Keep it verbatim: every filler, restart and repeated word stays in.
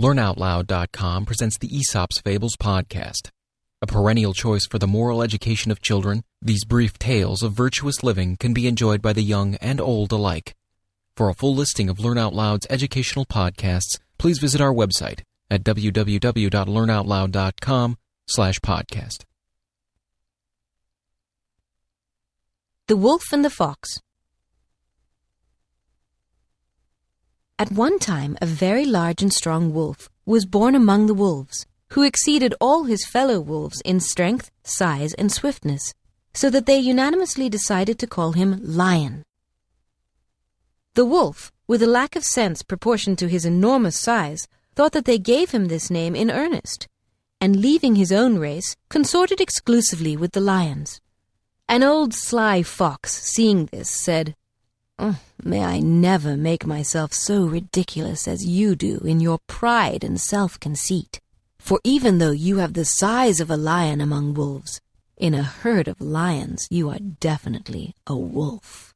Learn Out Loud dot com presents the Aesop's Fables podcast, a perennial choice for the moral education of children. These brief tales of virtuous living can be enjoyed by the young and old alike. For a full listing of Learn Out Loud's educational podcasts, please visit our website at w w w dot learn out loud dot com slash podcast. The Wolf and the Fox. At one time, a very large and strong wolf was born among the wolves, who exceeded all his fellow wolves in strength, size, and swiftness, so that they unanimously decided to call him Lion. The wolf, with a lack of sense proportioned to his enormous size, thought that they gave him this name in earnest, and leaving his own race, consorted exclusively with the lions. An old sly fox, seeing this, said, "Oh, may I never make myself so ridiculous as you do in your pride and self-conceit. For even though you have the size of a lion among wolves, in a herd of lions you are definitely a wolf."